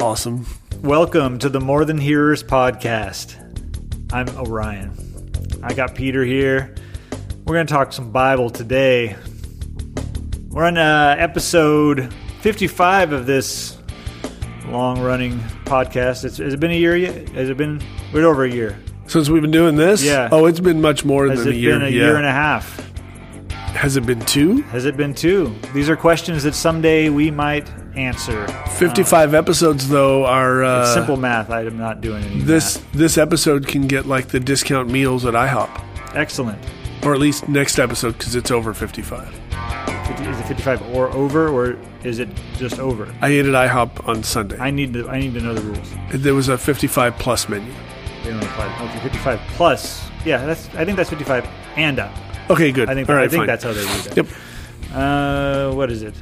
Awesome. Welcome to the More Than Hearers podcast. I'm Orion. I got Peter here. We're going to talk some Bible today. We're on episode 55 of this long-running podcast. Has it been a year yet? A bit over a year. Since we've been doing this? Yeah. Oh, it's been much more than a year. Has it been a year and a half? Has it been two? These are questions that someday we might answer. 55 episodes, though, are... it's simple math. I am not doing any math. This episode can get, like, the discount meals at IHOP. Excellent. Or at least next episode, because it's over 55. Is it 55 or over, or is it just over? I ate at IHOP on Sunday. I need to know the rules. There was a 55-plus menu. They don't apply. Okay, 55 plus. Yeah, I think that's 55 and up. Okay, good. I think that's how they read it. Yep. What is it?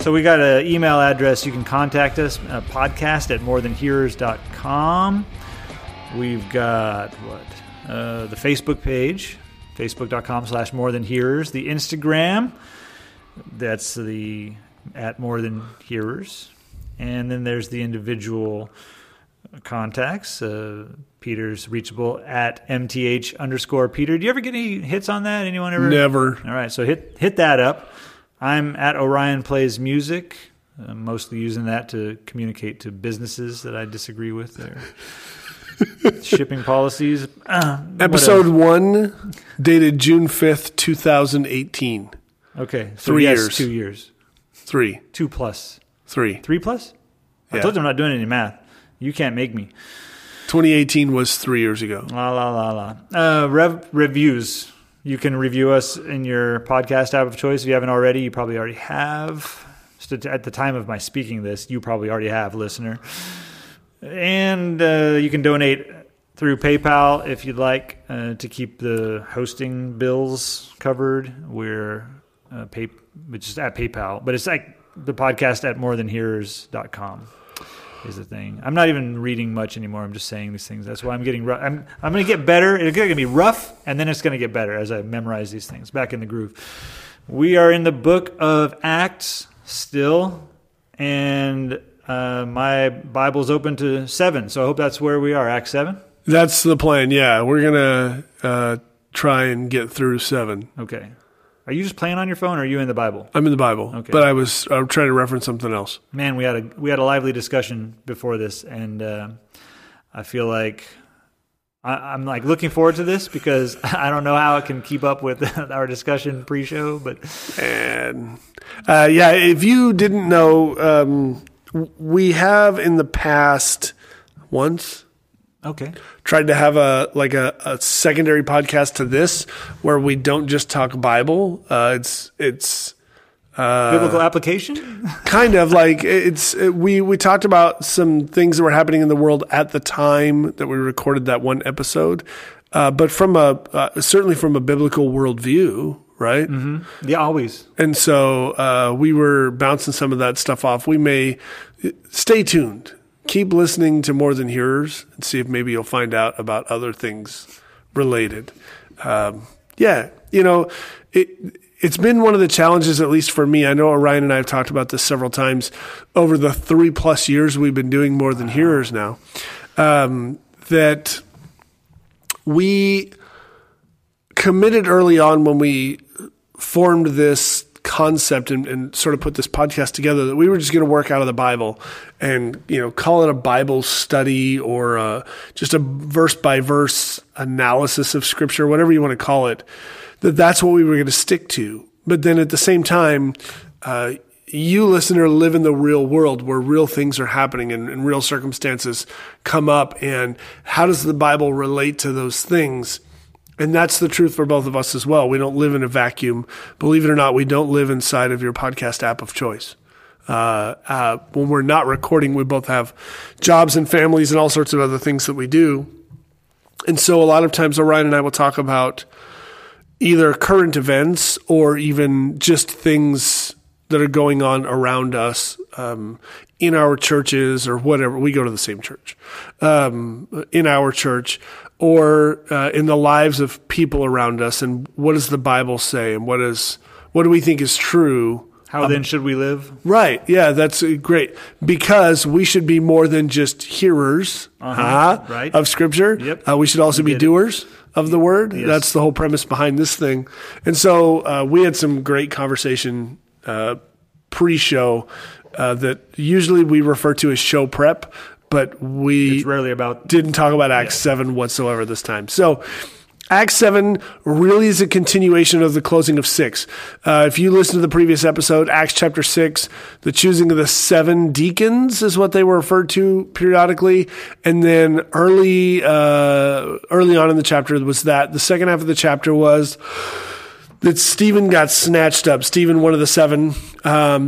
So we got an email address. You can contact us, podcast at morethanhearers.com. We've got, the Facebook page, facebook.com/morethanhearers. The Instagram, that's the at morethanhearers. And then there's the individual contacts. Peter's reachable at mth_Peter. Do you ever get any hits on that? Anyone ever? Never. All right, so hit that up. I'm at Orion Plays Music. I'm mostly using that to communicate to businesses that I disagree with their shipping policies. Episode 1, dated June 5th, 2018. Okay. So 3 years. 2 years. Three. Two plus. Three. Three plus? Yeah. I told you I'm not doing any math. You can't make me. 2018 was 3 years ago. Reviews. You can review us in your podcast app of choice. If you haven't already, you probably already have. At the time of my speaking this, you probably already have, listener. And you can donate through PayPal if you'd like to keep the hosting bills covered. We're which is at PayPal, but it's like the podcast at morethanhearers.com. is the thing. I'm not even reading much anymore. I'm just saying these things. That's why I'm getting rough. I'm going to get better. It's going to be rough, and then it's going to get better as I memorize these things. Back in the groove. We are in the book of Acts still, and my Bible's open to 7, so I hope that's where we are, Acts 7? That's the plan, yeah. We're going to try and get through 7. Okay. Are you just playing on your phone, or are you in the Bible? I'm in the Bible, okay. But I was trying to reference something else. Man, we had a lively discussion before this, and I feel like I'm like looking forward to this because I don't know how it can keep up with our discussion pre-show. But yeah, if you didn't know, we have in the past once. Okay. Tried to have a secondary podcast to this where we don't just talk Bible. It's biblical application. Kind of like we talked about some things that were happening in the world at the time that we recorded that one episode, but from certainly from a biblical worldview. Right? Mm-hmm. Yeah, always. And so we were bouncing some of that stuff off. We may stay tuned. Keep listening to More Than Hearers and see if maybe you'll find out about other things related. Yeah, you know, it's been one of the challenges, at least for me. I know Orion and I have talked about this several times over the 3+ years we've been doing More Than Hearers now, that we committed early on when we formed this concept and sort of put this podcast together that we were just going to work out of the Bible and, you know, call it a Bible study or just a verse-by-verse analysis of Scripture, whatever you want to call it, that's what we were going to stick to. But then at the same time, you, listener, live in the real world where real things are happening and real circumstances come up, and how does the Bible relate to those things? And that's the truth for both of us as well. We don't live in a vacuum. Believe it or not, we don't live inside of your podcast app of choice. When we're not recording, we both have jobs and families and all sorts of other things that we do. And so a lot of times Orion and I will talk about either current events or even just things that are going on around us, in our churches or whatever. We go to the same church, in our church, or in the lives of people around us, and what does the Bible say, and what do we think is true? How then should we live? Right. Yeah, that's great. Because we should be more than just hearers right. of Scripture. Yep. We should also be doers of the Word. Yes. That's the whole premise behind this thing. And so we had some great conversation pre-show that usually we refer to as show prep, but we rarely didn't talk about Acts 7 whatsoever this time. So Acts 7 really is a continuation of the closing of 6. If you listen to the previous episode, Acts chapter 6, the choosing of the 7 deacons is what they were referred to periodically. And then early on in the chapter was that. The second half of the chapter was that Stephen got snatched up. Stephen, one of the 7,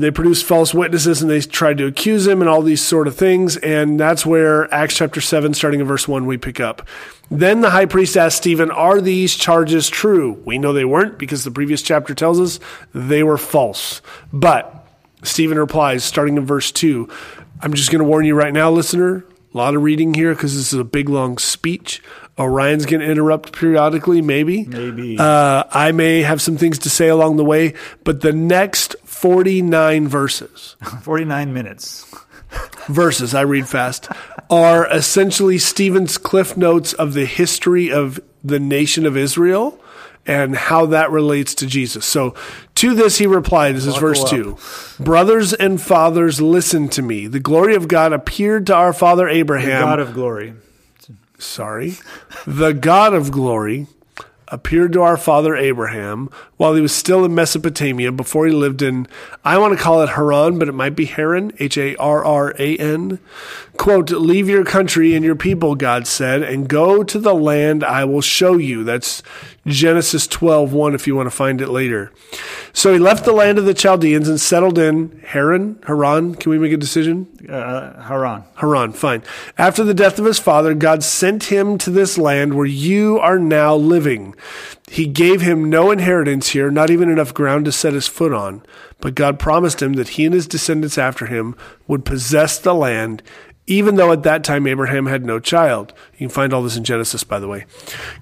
they produced false witnesses and they tried to accuse him and all these sort of things. And that's where Acts chapter 7, starting in verse 1, we pick up. Then the high priest asked Stephen, "Are these charges true?" We know they weren't because the previous chapter tells us they were false. But Stephen replies, starting in verse 2, I'm just going to warn you right now, listener, a lot of reading here because this is a big, long speech. Orion's going to interrupt periodically, maybe. I may have some things to say along the way, but the next 49 verses. 49 minutes. Verses, I read fast, are essentially Stephen's cliff notes of the history of the nation of Israel and how that relates to Jesus. So to this he replied, this is verse 2, "Brothers and fathers, listen to me. The glory of God appeared to our father Abraham." The God of glory appeared to our father Abraham while he was still in Mesopotamia, before he lived in, I want to call it Haran, but it might be Harran, Harran. Quote, "Leave your country and your people," God said, "and go to the land I will show you." That's Genesis 12:1 if you want to find it later. So he left the land of the Chaldeans and settled in Haran. Can we make a decision? Haran, fine. After the death of his father, God sent him to this land where you are now living. He gave him no inheritance here, not even enough ground to set his foot on. But God promised him that he and his descendants after him would possess the land, even though at that time Abraham had no child. You can find all this in Genesis, by the way.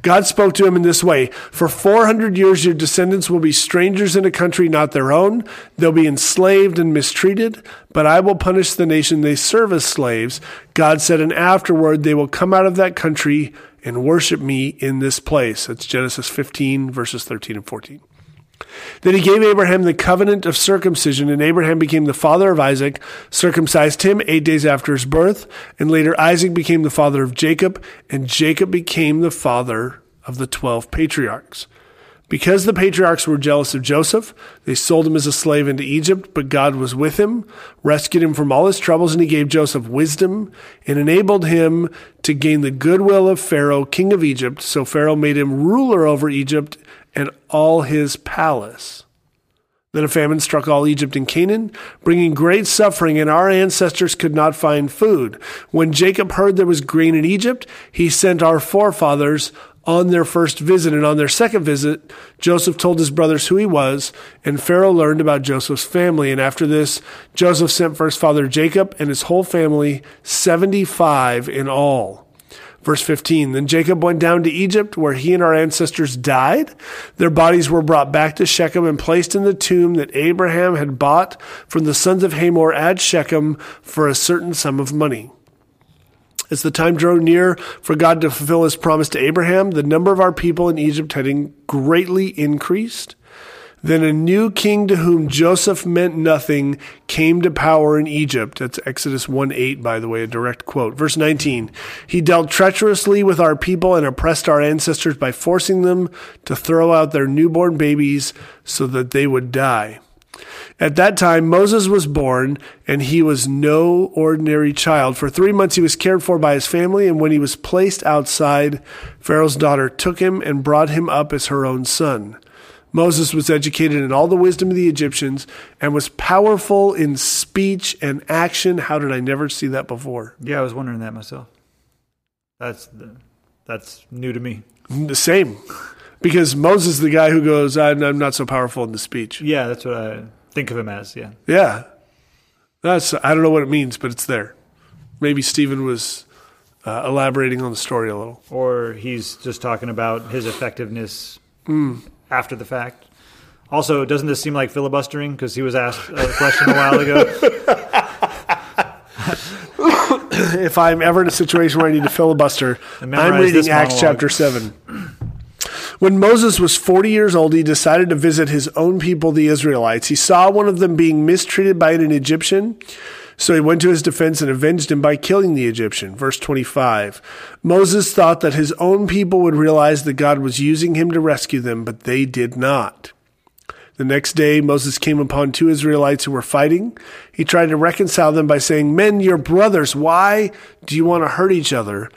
God spoke to him in this way, "For 400 years your descendants will be strangers in a country not their own. They'll be enslaved and mistreated, but I will punish the nation they serve as slaves." God said, "And afterward they will come out of that country and worship me in this place." That's Genesis 15, verses 13 and 14. Then he gave Abraham the covenant of circumcision, and Abraham became the father of Isaac, circumcised him 8 days after his birth, and later Isaac became the father of Jacob, and Jacob became the father of the 12 patriarchs. Because the patriarchs were jealous of Joseph, they sold him as a slave into Egypt, but God was with him, rescued him from all his troubles, and he gave Joseph wisdom and enabled him to gain the goodwill of Pharaoh, king of Egypt. So Pharaoh made him ruler over Egypt and all his palace. Then a famine struck all Egypt and Canaan, bringing great suffering, and our ancestors could not find food. When Jacob heard there was grain in Egypt, he sent our forefathers on their first visit, and on their second visit, Joseph told his brothers who he was, and Pharaoh learned about Joseph's family. And after this, Joseph sent for his father Jacob and his whole family, 75 in all. Verse 15, then Jacob went down to Egypt, where he and our ancestors died. Their bodies were brought back to Shechem and placed in the tomb that Abraham had bought from the sons of Hamor at Shechem for a certain sum of money. As the time drew near for God to fulfill his promise to Abraham, the number of our people in Egypt had greatly increased. Then a new king to whom Joseph meant nothing came to power in Egypt. That's Exodus 1:8, by the way, a direct quote. Verse 19, he dealt treacherously with our people and oppressed our ancestors by forcing them to throw out their newborn babies so that they would die. At that time, Moses was born, and he was no ordinary child. For 3 months he was cared for by his family, and when he was placed outside, Pharaoh's daughter took him and brought him up as her own son. Moses was educated in all the wisdom of the Egyptians and was powerful in speech and action. How did I never see that before? Yeah, I was wondering that myself. That's new to me. The same. Because Moses is the guy who goes, I'm not so powerful in the speech. Yeah, that's what I think of him as, yeah. Yeah. I don't know what it means, but it's there. Maybe Stephen was elaborating on the story a little. Or he's just talking about his effectiveness after the fact. Also, doesn't this seem like filibustering? Because he was asked a question a while ago. If I'm ever in a situation where I need to filibuster, I'm reading Acts chapter 7. When Moses was 40 years old, he decided to visit his own people, the Israelites. He saw one of them being mistreated by an Egyptian, so he went to his defense and avenged him by killing the Egyptian. Verse 25. Moses thought that his own people would realize that God was using him to rescue them, but they did not. The next day, Moses came upon two Israelites who were fighting. He tried to reconcile them by saying, "Men, you're brothers. Why do you want to hurt each other?"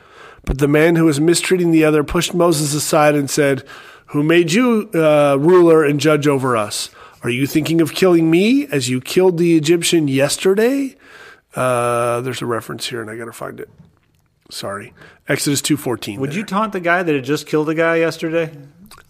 But the man who was mistreating the other pushed Moses aside and said, "Who made you ruler and judge over us? Are you thinking of killing me as you killed the Egyptian yesterday?" There's a reference here, and I got to find it. Sorry. Exodus 2:14. Would you taunt the guy that had just killed a guy yesterday?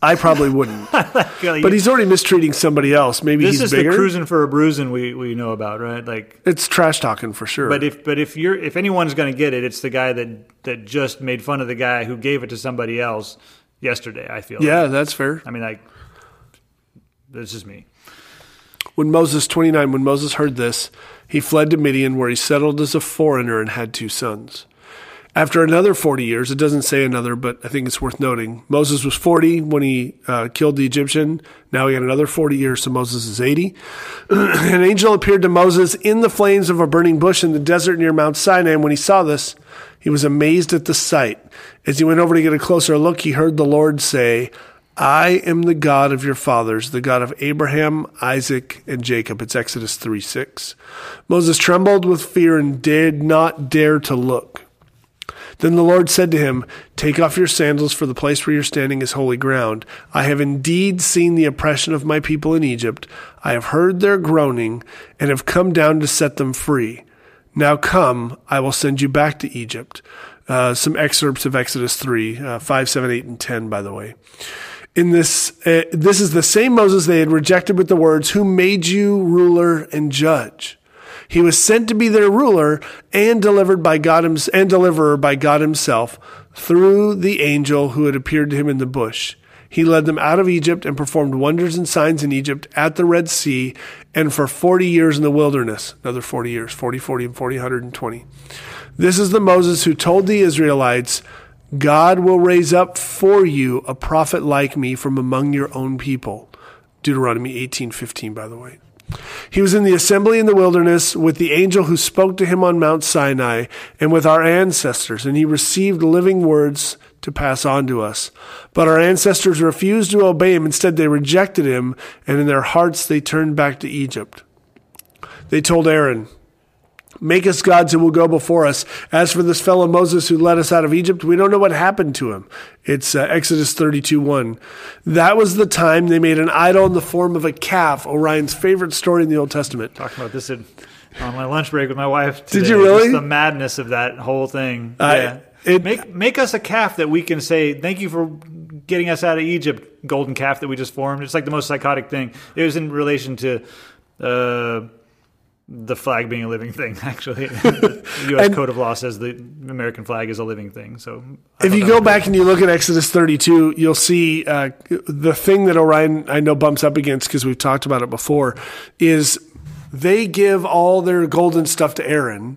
I probably wouldn't. But he's already mistreating somebody else. Maybe this he's bigger. This is the cruising for a bruising we know about, right? Like, it's trash talking for sure. But if anyone's going to get it, it's the guy that just made fun of the guy who gave it to somebody else yesterday, I feel. Yeah, like. That's fair. I mean, like, that's just me. When Moses heard this, he fled to Midian, where he settled as a foreigner and had two sons. After another 40 years, it doesn't say another, but I think it's worth noting. Moses was 40 when he killed the Egyptian. Now he had another 40 years, so Moses is 80. An angel appeared to Moses in the flames of a burning bush in the desert near Mount Sinai. And when he saw this, he was amazed at the sight. As he went over to get a closer look, he heard the Lord say, "I am the God of your fathers, the God of Abraham, Isaac, and Jacob." It's Exodus 3:6. Moses trembled with fear and did not dare to look. Then the Lord said to him, "Take off your sandals, for the place where you're standing is holy ground. I have indeed seen the oppression of my people in Egypt. I have heard their groaning and have come down to set them free. Now come, I will send you back to Egypt." Some excerpts of Exodus 3, 5, 7, 8, and 10, by the way. In this is the same Moses they had rejected with the words, "Who made you ruler and judge?" He was sent to be their ruler and deliverer by God himself through the angel who had appeared to him in the bush. He led them out of Egypt and performed wonders and signs in Egypt, at the Red Sea, and for 40 years in the wilderness. Another 40 years, 40, 40, and 40, 120. This is the Moses who told the Israelites, "God will raise up for you a prophet like me from among your own people." Deuteronomy 18:15, by the way. He was in the assembly in the wilderness with the angel who spoke to him on Mount Sinai and with our ancestors, and he received living words to pass on to us. But our ancestors refused to obey him. Instead, they rejected him, and in their hearts they turned back to Egypt. They told Aaron, "Make us gods who will go before us. As for this fellow Moses who led us out of Egypt, we don't know what happened to him." It's Exodus 32:1. That was the time they made an idol in the form of a calf, Orion's favorite story in the Old Testament. Talking about this on my lunch break with my wife today. Did you really? Just the madness of that whole thing. Yeah. Make us a calf that we can say, "Thank you for getting us out of Egypt, golden calf that we just formed." It's like the most psychotic thing. It was in relation to... the flag being a living thing, actually. The U.S. Code of Law says the American flag is a living thing. So, if you go back and you look at Exodus 32, you'll see the thing that Orion, I know, bumps up against, because we've talked about it before, is they give all their golden stuff to Aaron.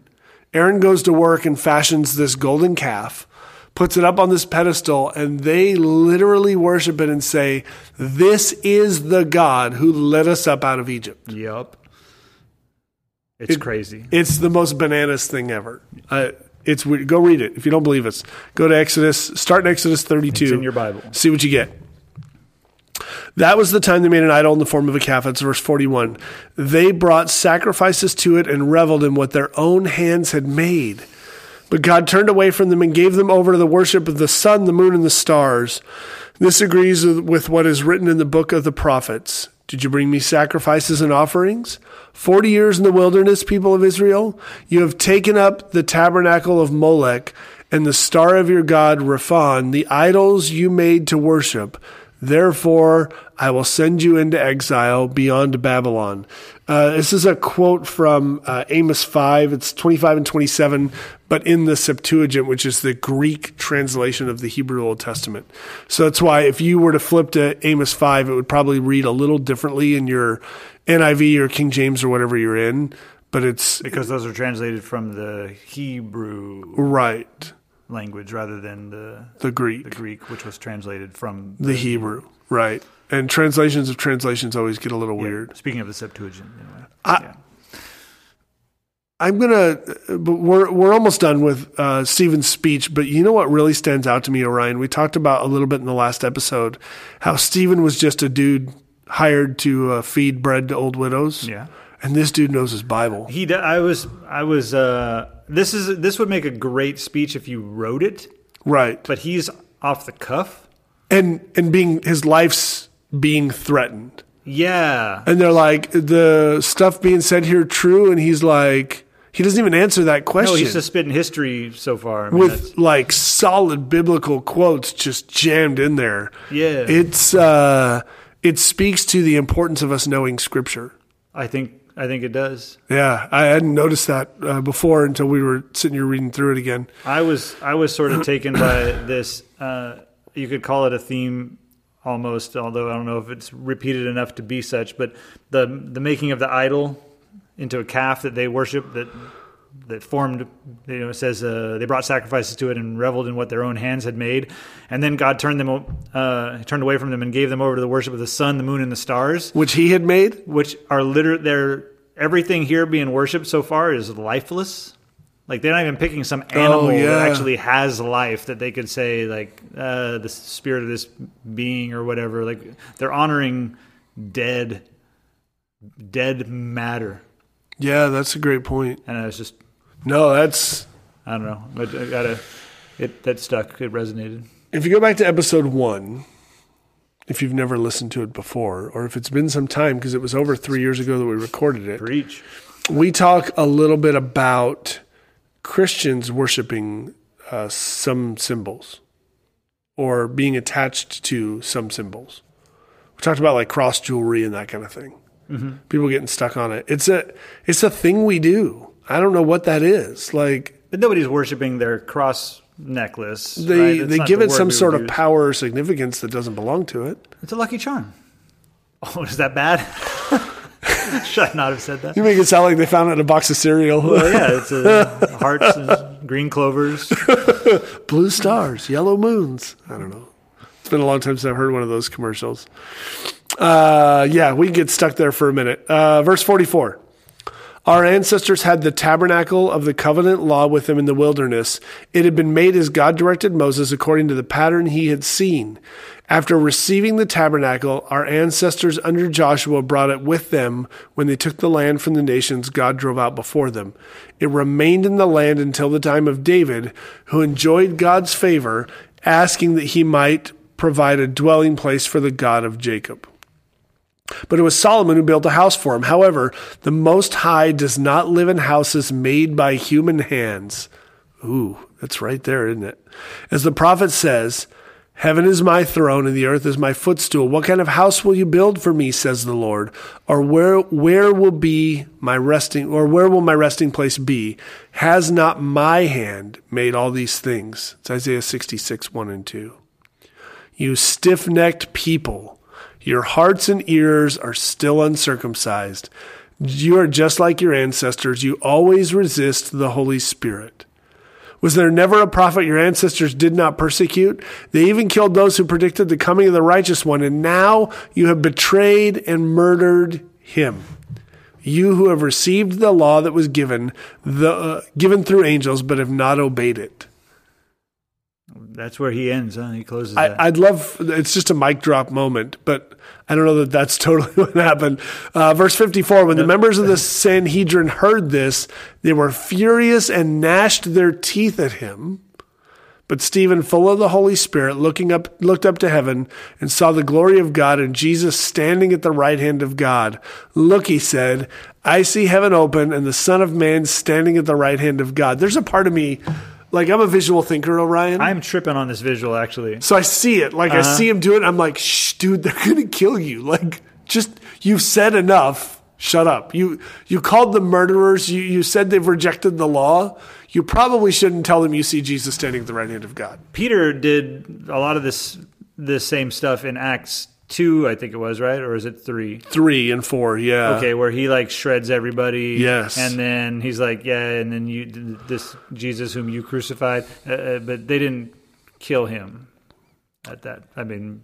Aaron goes to work and fashions this golden calf, puts it up on this pedestal, and they literally worship it and say, "This is the God who led us up out of Egypt." Yep. It's crazy. It's the most bananas thing ever. It's weird. Go read it. If you don't believe us, go to start in Exodus 32. It's in your Bible. See what you get. That was the time they made an idol in the form of a calf. That's verse 41. They brought sacrifices to it and reveled in what their own hands had made. But God turned away from them and gave them over to the worship of the sun, the moon, and the stars. This agrees with what is written in the book of the prophets. "Did you bring me sacrifices and offerings? 40 years in the wilderness, people of Israel, you have taken up the tabernacle of Molech and the star of your god, Raphon, the idols you made to worship. Therefore, I will send you into exile beyond Babylon. This is a quote from Amos 5. It's 25 and 27, but in the Septuagint, which is the Greek translation of the Hebrew Old Testament. So that's why if you were to flip to Amos 5, it would probably read a little differently in your NIV or King James or whatever you're in. But it's because those are translated from the Hebrew language rather than the Greek, which was translated from the Hebrew. Right. And translations of translations always get a little weird. Speaking of the Septuagint, anyway. I'm gonna. But we're almost done with Stephen's speech. But you know what really stands out to me, Orion? We talked about a little bit in the last episode how Stephen was just a dude hired to feed bread to old widows. Yeah. And this dude knows his Bible. I was. This would make a great speech if you wrote it, right? But he's off the cuff, and being his life's being threatened. Yeah, and they're like, the stuff being said here true, and he's like, he doesn't even answer that question. No, he's just spitting history so far with like solid biblical quotes just jammed in there. Yeah, it speaks to the importance of us knowing Scripture. I think it does. Yeah, I hadn't noticed that before until we were sitting here reading through it again. I was sort of taken by this. You could call it a theme almost, although I don't know if it's repeated enough to be such. But the making of the idol into a calf that they worship, that formed, you know, it says they brought sacrifices to it and reveled in what their own hands had made, and then God turned away from them and gave them over to the worship of the sun, the moon, and the stars, which He had made, which are literally everything here being worshipped so far is lifeless. Like they're not even picking some animal that actually has life that they could say like the spirit of this being or whatever. Like they're honoring dead matter. Yeah, that's a great point. And I was just I don't know. That stuck. It resonated. If you go back to episode 1, if you've never listened to it before, or if it's been some time because it was over 3 years ago that we recorded it. Preach. We talk a little bit about Christians worshiping some symbols or being attached to some symbols. We talked about like cross jewelry and that kind of thing. Mm-hmm. People getting stuck on it. It's a thing we do. I don't know what that is. Like, but nobody's worshiping their cross necklace. They give it some sort of power or significance that doesn't belong to it. It's a lucky charm. Oh, is that bad? Should I not have said that? You make it sound like they found it in a box of cereal. Well, yeah, it's hearts and green clovers. Blue stars, yellow moons. I don't know. It's been a long time since I've heard one of those commercials. Yeah, we get stuck there for a minute. Verse 44. Our ancestors had the tabernacle of the covenant law with them in the wilderness. It had been made as God directed Moses according to the pattern he had seen. After receiving the tabernacle, our ancestors under Joshua brought it with them when they took the land from the nations God drove out before them. It remained in the land until the time of David, who enjoyed God's favor, asking that he might provide a dwelling place for the God of Jacob. But it was Solomon who built a house for him. However, the Most High does not live in houses made by human hands. Ooh, that's right there, isn't it? As the prophet says, heaven is my throne and the earth is my footstool. What kind of house will you build for me, says the Lord? Or where will my resting place be? Has not my hand made all these things? It's Isaiah 66, 1 and 2. You stiff-necked people. Your hearts and ears are still uncircumcised. You are just like your ancestors. You always resist the Holy Spirit. Was there never a prophet your ancestors did not persecute? They even killed those who predicted the coming of the righteous one, and now you have betrayed and murdered him. You who have received the law that was given through angels, but have not obeyed it. That's where he ends, huh? He closes that. It's just a mic drop moment, but I don't know that that's totally what happened. Verse 54, when the members of the Sanhedrin heard this, they were furious and gnashed their teeth at him. But Stephen, full of the Holy Spirit, looked up to heaven and saw the glory of God and Jesus standing at the right hand of God. Look, he said, I see heaven open and the Son of Man standing at the right hand of God. There's a part of me Like, I'm a visual thinker, Orion. I'm tripping on this visual, actually. So I see it. Like, I see him do it. I'm like, shh, dude, they're going to kill you. Like, just, you've said enough. Shut up. You called them murderers. You said they've rejected the law. You probably shouldn't tell them you see Jesus standing at the right hand of God. Peter did a lot of this same stuff in Acts 2, I think it was, right? Or is it 3? 3 and 4, yeah. Okay, where he like shreds everybody. Yes. And then he's like, yeah, and then you this Jesus whom you crucified, but they didn't kill him at that. I mean,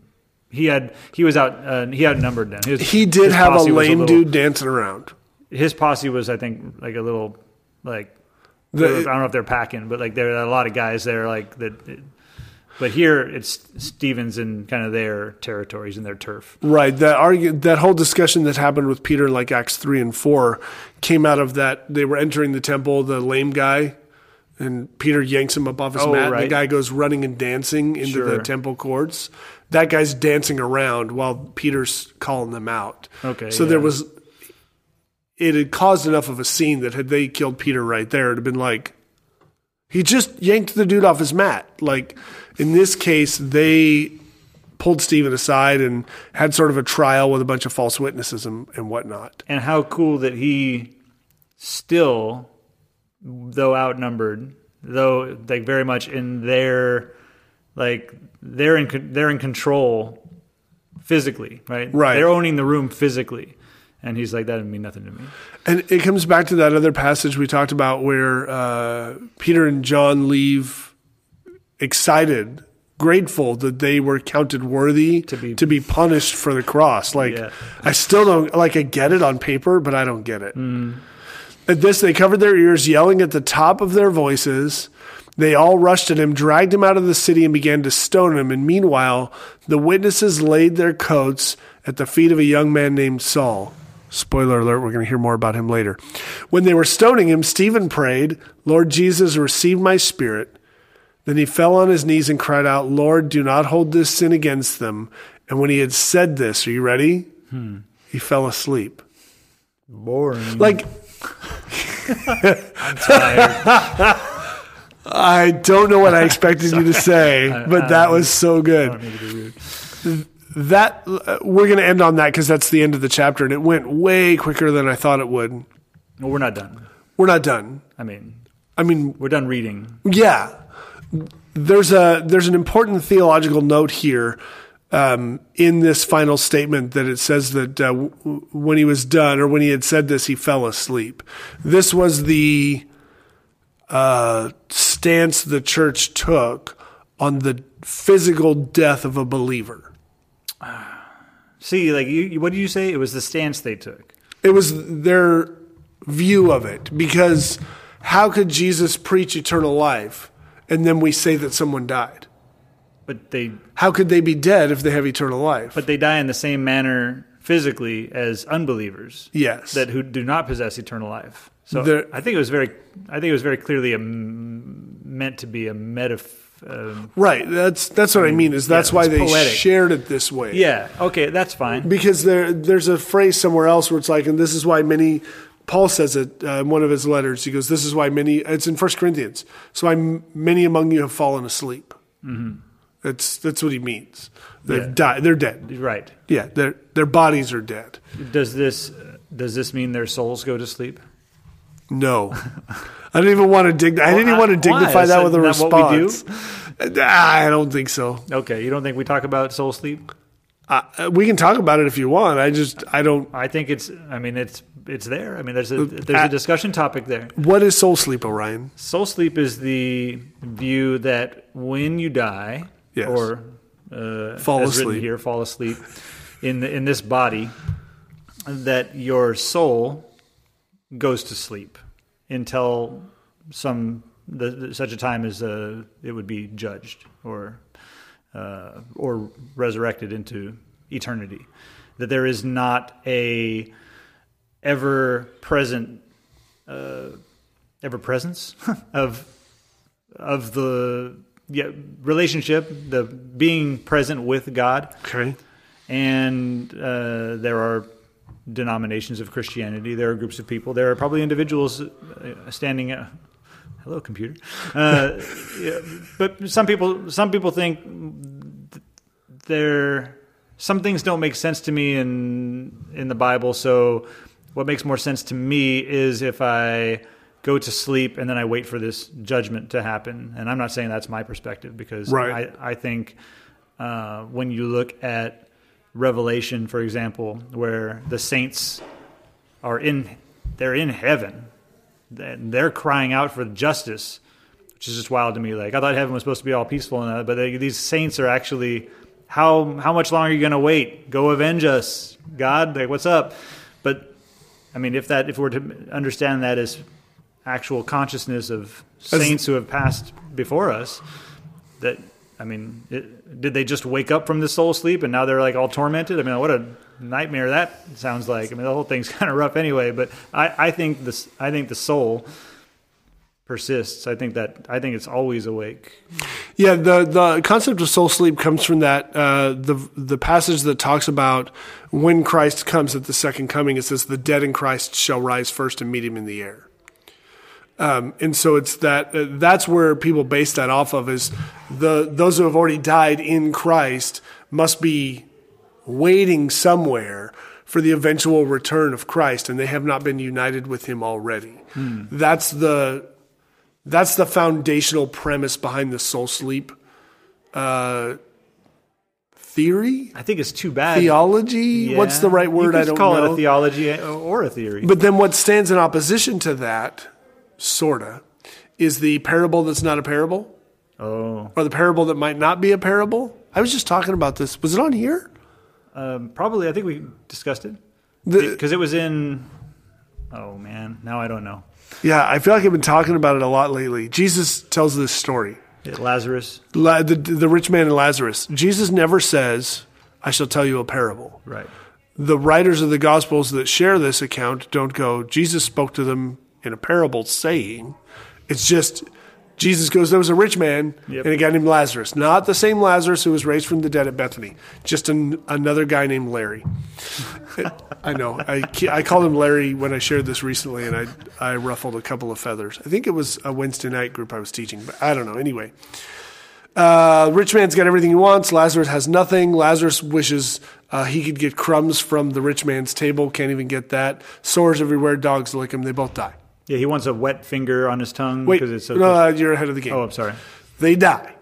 he outnumbered them. He did have a lame dude dancing around. His posse was, I think, like a little like I don't know if they're packing, but like there are a lot of guys there like that. But here, it's Stephen's in kind of their territories and their turf. Right. That whole discussion that happened with Peter in like Acts 3 and 4 came out of that. They were entering the temple, the lame guy, and Peter yanks him up off his mat. Right. And the guy goes running and dancing into the temple courts. That guy's dancing around while Peter's calling them out. Okay. So it had caused enough of a scene that had they killed Peter right there, it would have been like, he just yanked the dude off his mat. Like, in this case, they pulled Stephen aside and had sort of a trial with a bunch of false witnesses and whatnot. And how cool that he still, though outnumbered, though like very much in their, like they're in control physically, right? Right. They're owning the room physically. And he's like, that didn't mean nothing to me. And it comes back to that other passage we talked about where Peter and John leave excited, grateful that they were counted worthy to be punished for the cross. Like, yeah. I still don't, like, I get it on paper, but I don't get it. Mm. At this, they covered their ears, yelling at the top of their voices. They all rushed at him, dragged him out of the city, and began to stone him. And meanwhile, the witnesses laid their coats at the feet of a young man named Saul. Spoiler alert, we're going to hear more about him later. When they were stoning him, Stephen prayed, "Lord Jesus, receive my spirit." Then he fell on his knees and cried out, "Lord, do not hold this sin against them." And when he had said this, are you ready? He fell asleep. Boring. Like, I'm tired. I don't know what I expected you to say, but that was so good. I don't mean to be rude. That we're going to end on that because that's the end of the chapter, and it went way quicker than I thought it would. Well, we're not done. We're not done. I mean, we're done reading. Yeah, there's an important theological note here in this final statement that it says that when he was done, or when he had said this, he fell asleep. This was the stance the church took on the physical death of a believer. See, like, what did you say? It was the stance they took. It was their view of it, because how could Jesus preach eternal life and then we say that someone died? But how could they be dead if they have eternal life? But they die in the same manner physically as unbelievers. Yes, who do not possess eternal life. So I think it was very clearly meant to be a metaphor. Right. That's what I mean. That's why they poetic. Shared it this way. Yeah. Okay. That's fine. Because there's a phrase somewhere else where it's like, and this is why many. Paul says it in one of his letters. He goes, "This is why many." It's in 1 Corinthians. So many among you have fallen asleep. Mm-hmm. That's what he means. They've died. They're dead. Right. Yeah. Their bodies are dead. Does this mean their souls go to sleep? No. I don't even want to dignify that with a response. What we do? I don't think so. Okay, you don't think we talk about soul sleep? We can talk about it if you want. I think it's. I mean, it's there. I mean, there's a discussion topic there. What is soul sleep, Orion? Soul sleep is the view that when you die, yes, or fall as asleep. Written here, fall asleep in this body, that your soul goes to sleep until such a time as it would be judged or resurrected into eternity. That there is not a ever presence of the relationship, the being present with God. Okay, and there are denominations of Christianity. There are groups of people. There are probably individuals standing Hello, computer. Yeah, but some people think some things don't make sense to me in the Bible. So what makes more sense to me is if I go to sleep and then I wait for this judgment to happen. And I'm not saying that's my perspective, because right. I think when you look at Revelation, for example, where the saints are in heaven, and they're crying out for justice, which is just wild to me. Like, I thought heaven was supposed to be all peaceful, but these saints are actually, how much longer are you going to wait? Go avenge us, God. Like, what's up? But I mean, if we're to understand that as actual consciousness of saints who have passed before us, that, I mean, did they just wake up from this soul sleep and now they're like all tormented? I mean, what a nightmare that sounds like. I mean, the whole thing's kind of rough anyway. But I think the soul persists. I think it's always awake. Yeah, the concept of soul sleep comes from that the passage that talks about when Christ comes at the second coming. It says the dead in Christ shall rise first and meet him in the air. And so it's that's where people base that off of, is those who have already died in Christ must be waiting somewhere for the eventual return of Christ, and they have not been united with him already. Mm. That's the foundational premise behind the soul sleep theory. I think it's too bad. Theology? Yeah. What's the right word? I don't know. You could call it a theology or a theory. But then what stands in opposition to that, sorta, is the parable that's not a parable. Oh. Or the parable that might not be a parable. I was just talking about this. Was it on here? Probably. I think we discussed it. Because it was in... Oh, man. Now I don't know. Yeah, I feel like I've been talking about it a lot lately. Jesus tells this story. Lazarus. The rich man and Lazarus. Jesus never says, I shall tell you a parable. Right. The writers of the Gospels that share this account don't go, Jesus spoke to them in a parable saying. It's just... Jesus goes, there was a rich man, yep, and a guy named Lazarus. Not the same Lazarus who was raised from the dead at Bethany. Just another guy named Larry. I know. I called him Larry when I shared this recently, and I ruffled a couple of feathers. I think it was a Wednesday night group I was teaching, but I don't know. Anyway, rich man's got everything he wants. Lazarus has nothing. Lazarus wishes he could get crumbs from the rich man's table. Can't even get that. Sores everywhere. Dogs lick him. They both die. Yeah, he wants a wet finger on his tongue. Wait, it's no, you're ahead of the game. Oh, I'm sorry. They die.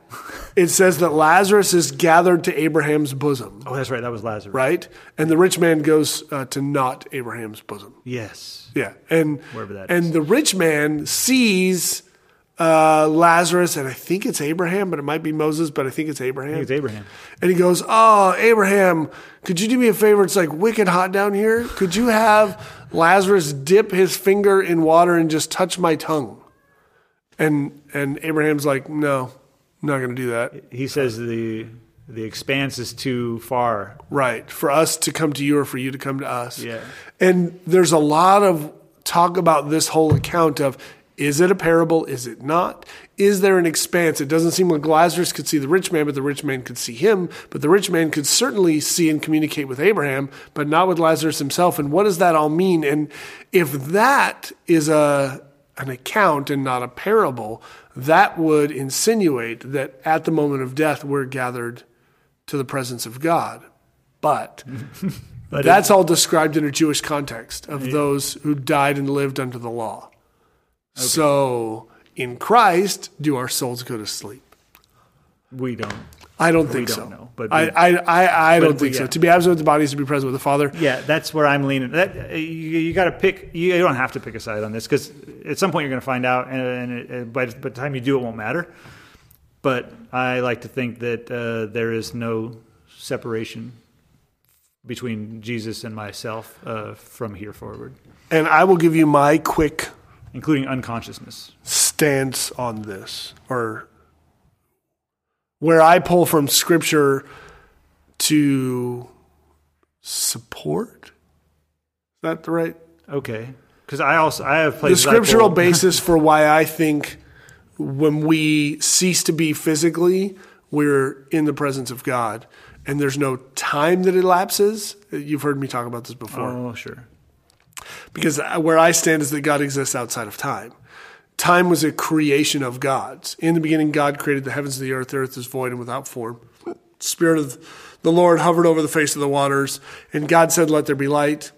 It says that Lazarus is gathered to Abraham's bosom. Oh, that's right. That was Lazarus. Right? And the rich man goes to not Abraham's bosom. Yes. Yeah. And wherever that is. And the rich man sees Lazarus, and I think it's Abraham, but it might be Moses, but I think it's Abraham. I think it's Abraham. And he goes, oh, Abraham, could you do me a favor? It's like wicked hot down here. Could you have Lazarus dip his finger in water and just touch my tongue? And Abraham's like, no, I'm not going to do that. He says the expanse is too far. Right. For us to come to you or for you to come to us. Yeah. And there's a lot of talk about this whole account of, is it a parable? Is it not? Is there an expanse? It doesn't seem like Lazarus could see the rich man, but the rich man could see him. But the rich man could certainly see and communicate with Abraham, but not with Lazarus himself. And what does that all mean? And if that is an account and not a parable, that would insinuate that at the moment of death, we're gathered to the presence of God. But that's all described in a Jewish context of those who died and lived under the law. Okay. So in Christ, do our souls go to sleep? We don't. I don't think so. Know, but I don't think so. To be absent with the body is to be present with the Father. Yeah, that's where I'm leaning. You got to pick. You don't have to pick a side on this, because at some point you're going to find out, and by the time you do, it won't matter. But I like to think that there is no separation between Jesus and myself from here forward. And I will give you my quick, including unconsciousness, stance on this, or where I pull from Scripture to support. Is that the right? Okay, because I have played the scriptural basis for why I think when we cease to be physically, we're in the presence of God, and there's no time that elapses. You've heard me talk about this before. Oh, sure. Because where I stand is that God exists outside of time. Time was a creation of God's. In the beginning, God created the heavens and the earth is void and without form. The Spirit of the Lord hovered over the face of the waters, and God said, let there be light.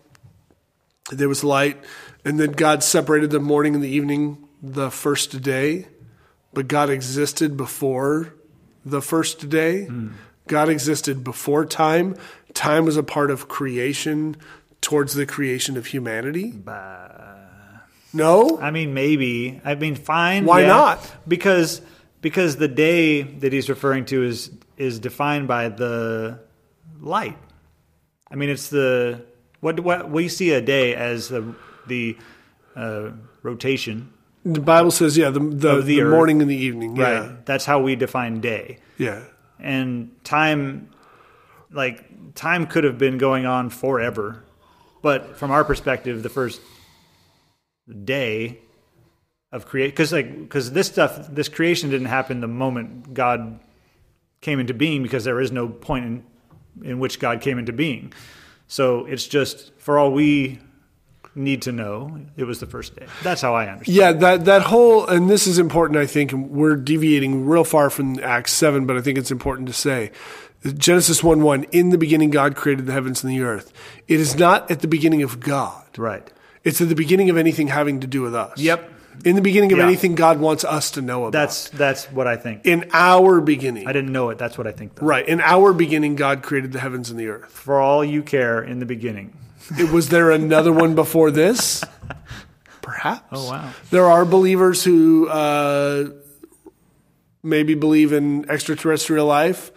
There was light. And then God separated the morning and the evening the first day. But God existed before the first day. Mm. God existed before time. Time was a part of creation towards the creation of humanity. No? I mean, maybe. I mean, fine. Why not? Because the day that he's referring to is defined by the light. I mean, it's the... What we see a day as the rotation. The Bible says, yeah, the morning and the evening. Right. Yeah. That's how we define day. Yeah. And time could have been going on forever. But from our perspective, the first day of creation, because this creation didn't happen the moment God came into being, because there is no point in which God came into being. So it's just, for all we need to know, it was the first day. That's how I understand. Yeah, that whole, and this is important, I think, and we're deviating real far from Acts 7, but I think it's important to say. Genesis 1:1, in the beginning God created the heavens and the earth. It is not at the beginning of God. Right. It's at the beginning of anything having to do with us. Yep. In the beginning of anything God wants us to know about. That's what I think. In our beginning. I didn't know it. That's what I think, though. Right. In our beginning, God created the heavens and the earth. For all you care, in the beginning. Was there another one before this? Perhaps. Oh, wow. There are believers who maybe believe in extraterrestrial life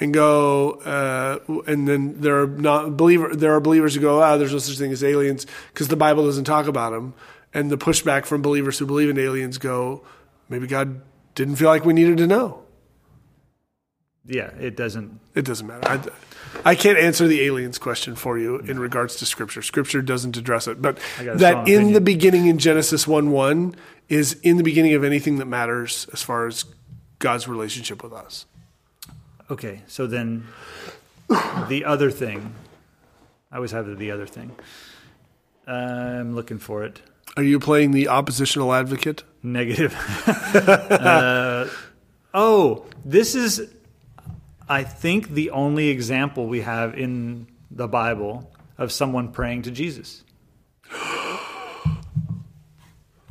and go, and then there are believers who go, there's no such thing as aliens because the Bible doesn't talk about them. And the pushback from believers who believe in aliens go, maybe God didn't feel like we needed to know. Yeah, it doesn't. It doesn't matter. I can't answer the aliens question for you in regards to Scripture. Scripture doesn't address it. But that in the beginning in Genesis 1:1 is in the beginning of anything that matters as far as God's relationship with us. Okay, so then the other thing. I always have the other thing. I'm looking for it. Are you playing the oppositional advocate? Negative. This is, I think, the only example we have in the Bible of someone praying to Jesus.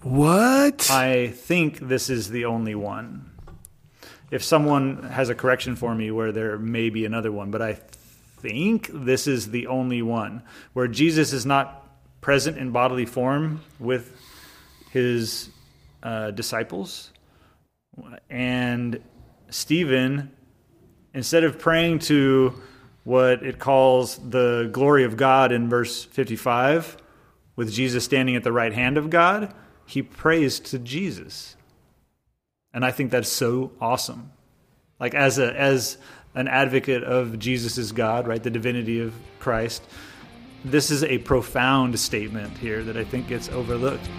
What? I think this is the only one. If someone has a correction for me where there may be another one, but I think this is the only one where Jesus is not present in bodily form with his disciples. And Stephen, instead of praying to what it calls the glory of God in verse 55, with Jesus standing at the right hand of God, he prays to Jesus. And I think that's so awesome. Like as an advocate of Jesus as God, right, the divinity of Christ, this is a profound statement here that I think gets overlooked.